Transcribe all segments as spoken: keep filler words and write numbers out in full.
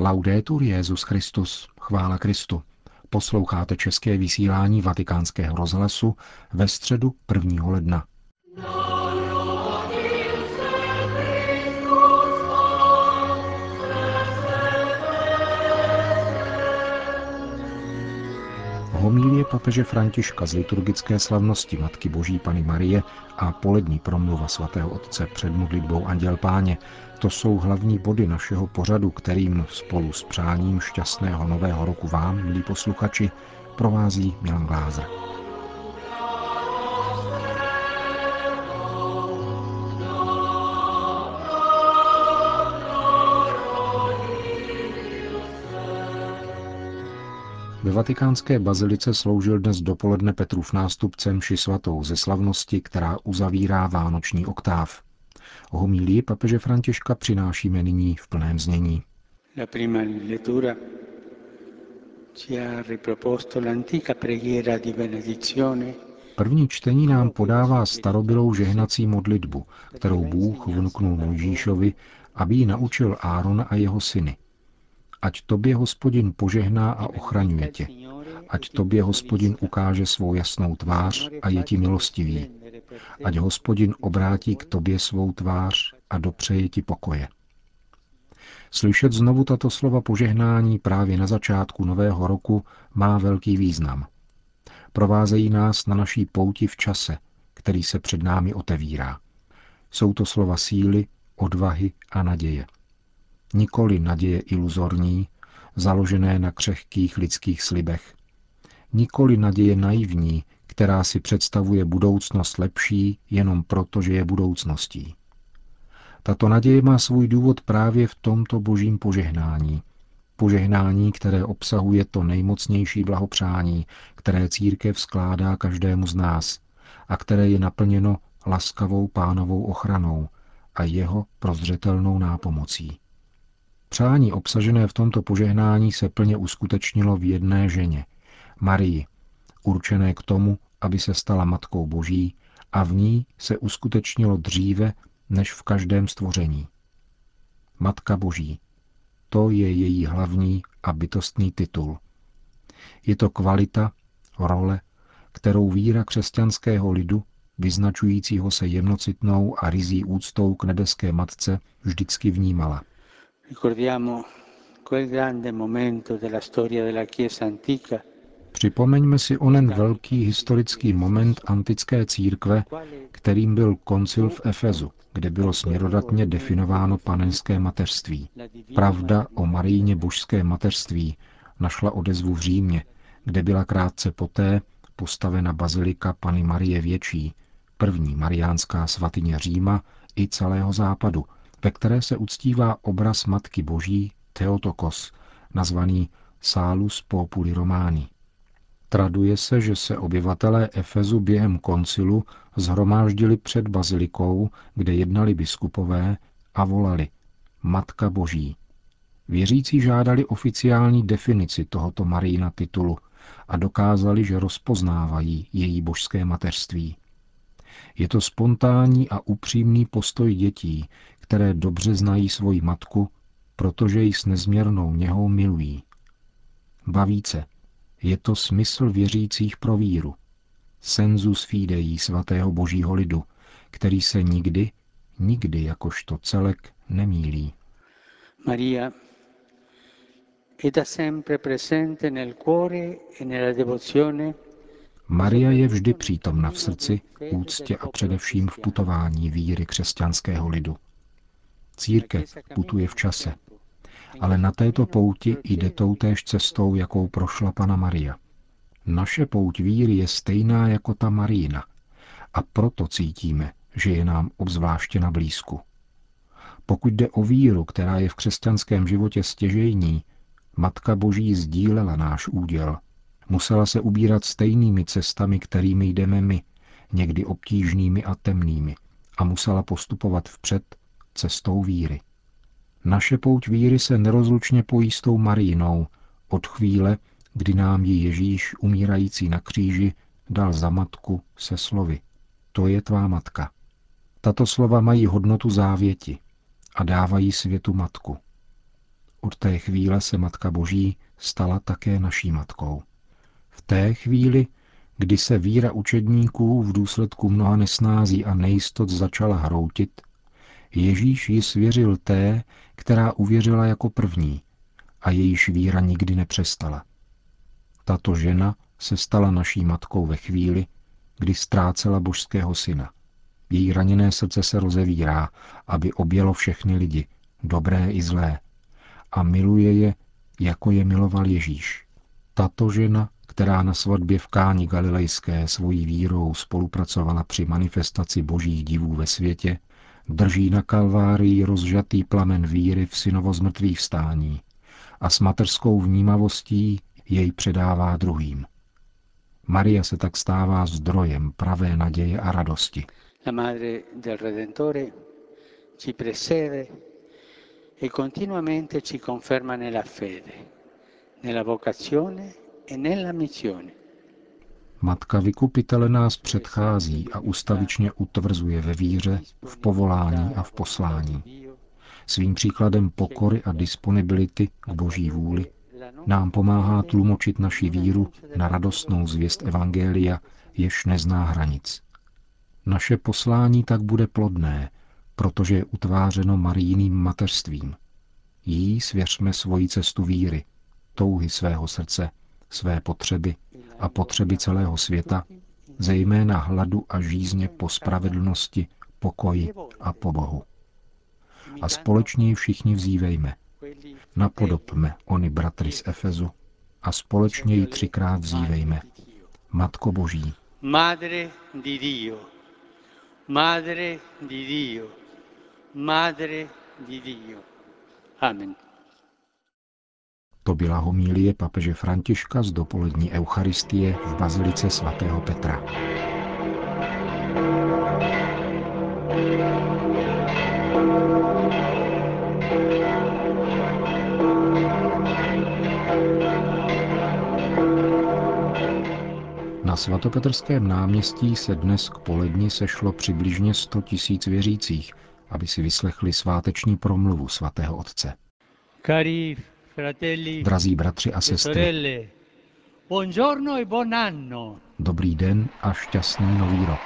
Laudetur Jesus Christus, chvála Kristu. Posloucháte české vysílání Vatikánského rozhlasu ve středu prvního ledna. Homilie papeže Františka z liturgické slavnosti Matky Boží Panny Marie a polední promluva svatého otce před modlitbou Anděl Páně. To jsou hlavní body našeho pořadu, kterým spolu s přáním šťastného nového roku vám, milí posluchači, provází Milan Glázer. Ve vatikánské bazilice sloužil dnes dopoledne Petrův nástupce mši svatou ze slavnosti, která uzavírá vánoční oktáv. Homilii papeže Františka přinášíme nyní v plném znění. První čtení nám podává starobylou žehnací modlitbu, kterou Bůh vnuknul Mojžíšovi, aby ji naučil Áron a jeho syny. Ať tobě Hospodin požehná a ochraňuje tě. Ať tobě Hospodin ukáže svou jasnou tvář a je ti milostivý. Ať Hospodin obrátí k tobě svou tvář a dopřeje ti pokoje. Slyšet znovu tato slova požehnání právě na začátku nového roku má velký význam. Provázejí nás na naší pouti v čase, který se před námi otevírá. Jsou to slova síly, odvahy a naděje. Nikoli naděje iluzorní, založené na křehkých lidských slibech. Nikoli naděje naivní, která si představuje budoucnost lepší jenom proto, že je budoucností. Tato naděje má svůj důvod právě v tomto božím požehnání. Požehnání, které obsahuje to nejmocnější blahopřání, které církev skládá každému z nás a které je naplněno laskavou Pánovou ochranou a jeho prozřetelnou nápomocí. Přání obsažené v tomto požehnání se plně uskutečnilo v jedné ženě, Marii, určené k tomu, aby se stala Matkou Boží, a v ní se uskutečnilo dříve než v každém stvoření. Matka Boží. To je její hlavní a bytostný titul. Je to kvalita, role, kterou víra křesťanského lidu, vyznačujícího se jemnocitnou a ryzí úctou k nebeské matce, vždycky vnímala. Připomeňme si onen velký historický moment antické církve, kterým byl koncil v Efezu, kde bylo směrodatně definováno panenské mateřství. Pravda o Marijině božské mateřství našla odezvu v Římě, kde byla krátce poté postavena bazilika Panny Marie Větší, první mariánská svatyně Říma i celého západu, ve které se uctívá obraz Matky Boží Theotokos, nazvaný Salus Populi Romani. Traduje se, že se obyvatelé Efezu během koncilu shromáždili před bazilikou, kde jednali biskupové a volali Matka Boží. Věřící žádali oficiální definici tohoto Marijina titulu a dokázali, že rozpoznávají její božské mateřství. Je to spontánní a upřímný postoj dětí, které dobře znají svoji matku, protože ji s nezměrnou něhou milují. Bavíce. Je to smysl věřících pro víru. Sensus fidei svatého božího lidu, který se nikdy, nikdy jakožto celek nemýlí. Maria è da sempre presente nel cuore e nella devozione. Maria je vždy přítomna v srdci, úctě a především v putování víry křesťanského lidu. Církev putuje v čase, ale na této pouti jde toutéž cestou, jakou prošla Panna Maria. Naše pouť víry je stejná jako ta Marijina a proto cítíme, že je nám obzvláště na blízku. Pokud jde o víru, která je v křesťanském životě stěžejní, Matka Boží sdílela náš úděl. Musela se ubírat stejnými cestami, kterými jdeme my, někdy obtížnými a temnými, a musela postupovat vpřed cestou víry. Naše pouť víry se nerozlučně pojí s tou Marijinou od chvíle, kdy nám ji Ježíš, umírající na kříži, dal za matku se slovy. To je tvá matka. Tato slova mají hodnotu závěti a dávají světu matku. Od té chvíle se Matka Boží stala také naší matkou. V té chvíli, kdy se víra učedníků v důsledku mnoha nesnází a nejistot začala hroutit, Ježíš ji svěřil té, která uvěřila jako první a jejíž víra nikdy nepřestala. Tato žena se stala naší matkou ve chvíli, kdy ztrácela božského syna. Její raněné srdce se rozevírá, aby objelo všechny lidi, dobré i zlé, a miluje je, jako je miloval Ježíš. Tato žena, která na svatbě v Káni Galilejské svojí vírou spolupracovala při manifestaci božích divů ve světě, drží na Kalvárii rozžatý plamen víry v synovo zmrtvých vstání a s materskou vnímavostí jej předává druhým. Maria se tak stává zdrojem pravé naděje a radosti. La madre del Redentore ci precede e continuamente ci conferma nella fede, nella vocazione e nella missione. Matka Vykupitele nás předchází a ustavičně utvrzuje ve víře, v povolání a v poslání. Svým příkladem pokory a disponibility k boží vůli nám pomáhá tlumočit naši víru na radostnou zvěst evangelia, jež nezná hranic. Naše poslání tak bude plodné, protože je utvářeno Marijiným mateřstvím. Jí svěřme svoji cestu víry, touhy svého srdce, své potřeby a potřeby celého světa, zejména hladu a žízně po spravedlnosti, pokoji a po Bohu. A společně všichni vzívejme. Napodobme ony bratry z Efezu a společně ji třikrát vzívejme. Matko Boží. Madre di Dio. Madre di Dio. Madre di Dio. Amen. To byla homilie papeže Františka z dopolední eucharistie v bazilice svatého Petra. Na svatopetrském náměstí se dnes k poledni sešlo přibližně sto tisíc věřících, aby si vyslechli sváteční promluvu svatého otce. Drazí bratři a sestry, dobrý den a šťastný nový rok.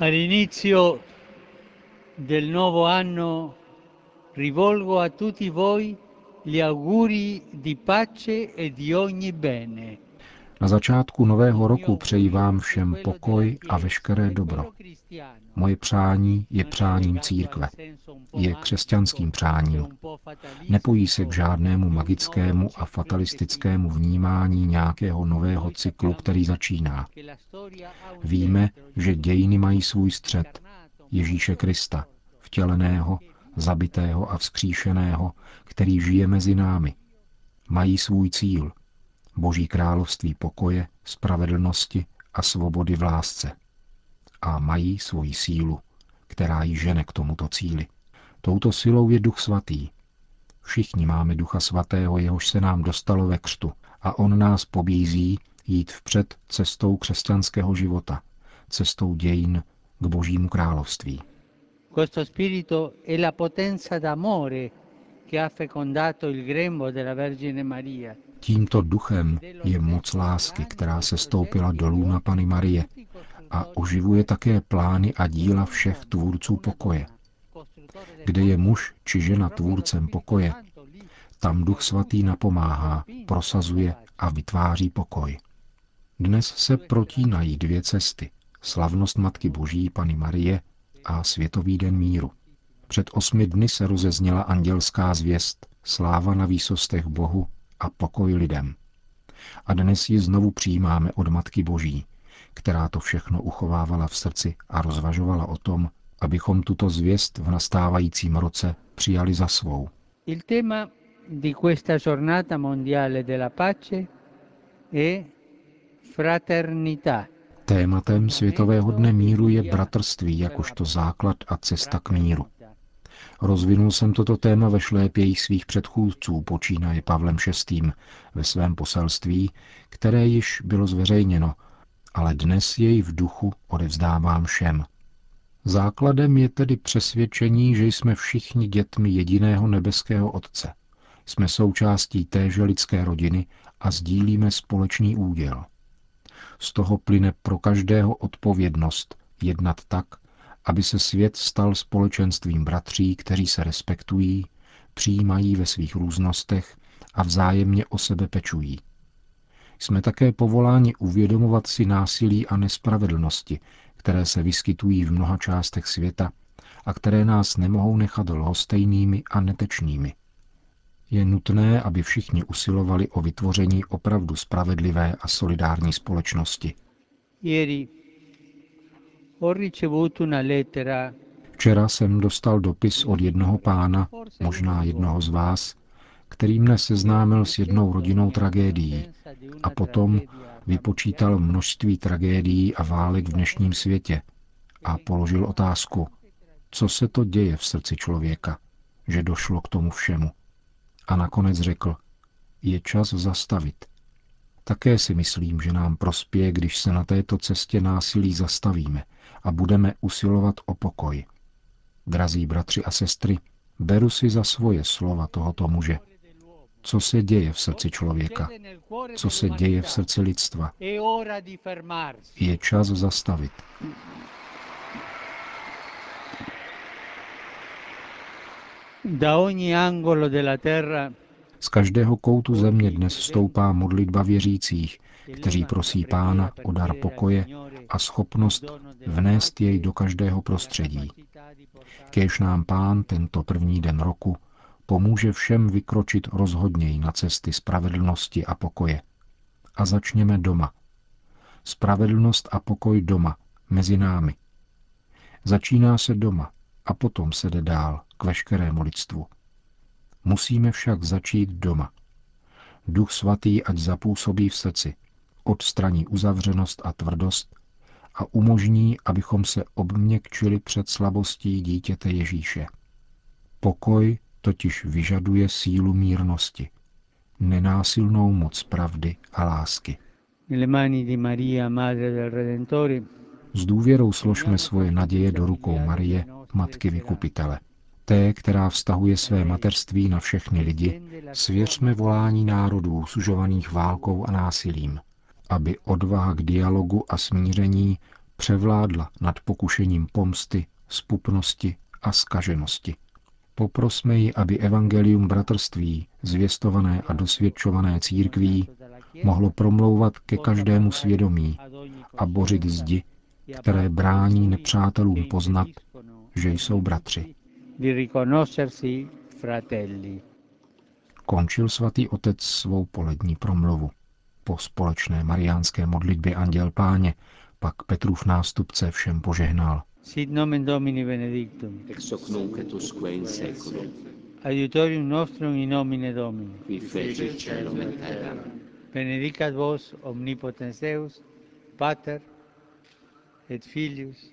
All'inizio del nuovo anno rivolgo a tutti voi gli auguri di pace e di ogni bene. Na začátku nového roku přeji vám všem pokoj a veškeré dobro. Moje přání je přáním církve. Je křesťanským přáním. Nepojí se k žádnému magickému a fatalistickému vnímání nějakého nového cyklu, který začíná. Víme, že dějiny mají svůj střed. Ježíše Krista, vtěleného, zabitého a vzkříšeného, který žije mezi námi. Mají svůj cíl. Boží království pokoje, spravedlnosti a svobody v lásce. A mají svoji sílu, která ji žene k tomuto cíli. Touto silou je Duch Svatý. Všichni máme Ducha Svatého, jehož se nám dostalo ve křtu, a on nás pobízí jít vpřed cestou křesťanského života, cestou dějin k Božímu království. Questo spirito è la potenza d'amore che ha fecondato il grembo della Vergine Maria. Tímto duchem je moc lásky, která se stoupila dolů na Panny Marie a oživuje také plány a díla všech tvůrců pokoje. Kde je muž či žena tvůrcem pokoje, tam Duch Svatý napomáhá, prosazuje a vytváří pokoj. Dnes se protínají dvě cesty. Slavnost Matky Boží Panny Marie a Světový den míru. Před osmi dny se rozezněla andělská zvěst, sláva na výsostech Bohu a pokoj lidem. A dnes ji znovu přijímáme od Matky Boží, která to všechno uchovávala v srdci a rozvažovala o tom, abychom tuto zvěst v nastávajícím roce přijali za svou. Il tema di questa giornata mondiale della pace è fraternità. Tématem Světového dne míru je bratrství jakožto základ a cesta k míru. Rozvinul jsem toto téma ve šlépěji svých předchůdců, počínaje Pavlem šestým ve svém poselství, které již bylo zveřejněno, ale dnes jej v duchu odevzdávám všem. Základem je tedy přesvědčení, že jsme všichni dětmi jediného nebeského Otce. Jsme součástí téže lidské rodiny a sdílíme společný úděl. Z toho plyne pro každého odpovědnost jednat tak, aby se svět stal společenstvím bratří, kteří se respektují, přijímají ve svých různostech a vzájemně o sebe pečují. Jsme také povoláni uvědomovat si násilí a nespravedlnosti, které se vyskytují v mnoha částech světa a které nás nemohou nechat lhostejnými a netečnými. Je nutné, aby všichni usilovali o vytvoření opravdu spravedlivé a solidární společnosti. Včera jsem dostal dopis od jednoho pána, možná jednoho z vás, který mne seznámil s jednou rodinnou tragédií a potom vypočítal množství tragédií a válek v dnešním světě a položil otázku, co se to děje v srdci člověka, že došlo k tomu všemu. A nakonec řekl, je čas zastavit. Také si myslím, že nám prospěje, když se na této cestě násilí zastavíme a budeme usilovat o pokoj. Drazí bratři a sestry, beru si za svoje slova tohoto muže. Co se děje v srdci člověka? Co se děje v srdci lidstva? Je čas zastavit. Z každého koutu země dnes stoupá modlitba věřících, kteří prosí Pána o dar pokoje a schopnost vnést jej do každého prostředí. Kéž nám Pán tento první den roku pomůže všem vykročit rozhodněji na cesty spravedlnosti a pokoje. A začněme doma. Spravedlnost a pokoj doma, mezi námi. Začíná se doma a potom se jde dál k veškerému lidstvu. Musíme však začít doma. Duch svatý ať zapůsobí v srdci, odstraní uzavřenost a tvrdost a umožní, abychom se obměkčili před slabostí dítěte Ježíše. Pokoj totiž vyžaduje sílu mírnosti, nenásilnou moc pravdy a lásky. S důvěrou složme svoje naděje do rukou Marie, Matky Vykupitele. Té, která vztahuje své mateřství na všechny lidi, svěřme volání národů sužovaných válkou a násilím, aby odvaha k dialogu a smíření převládla nad pokušením pomsty, zpupnosti a zkaženosti. Poprosme ji, aby evangelium bratrství, zvěstované a dosvědčované církví, mohlo promlouvat ke každému svědomí a bořit zdi, které brání nepřátelům poznat, že jsou bratři. Končil svatý otec svou polední promluvu. Po společné mariánské modlitbě Anděl Páně pak Petrův nástupce všem požehnal. Sit nomen Domini benedictum. Ex hoc nunc et usque in saeculum. Adiutorium nostrum in nomine Domini. Qui feci caelum et terram. Benedicat vos omnipotens Deus, Pater et Filius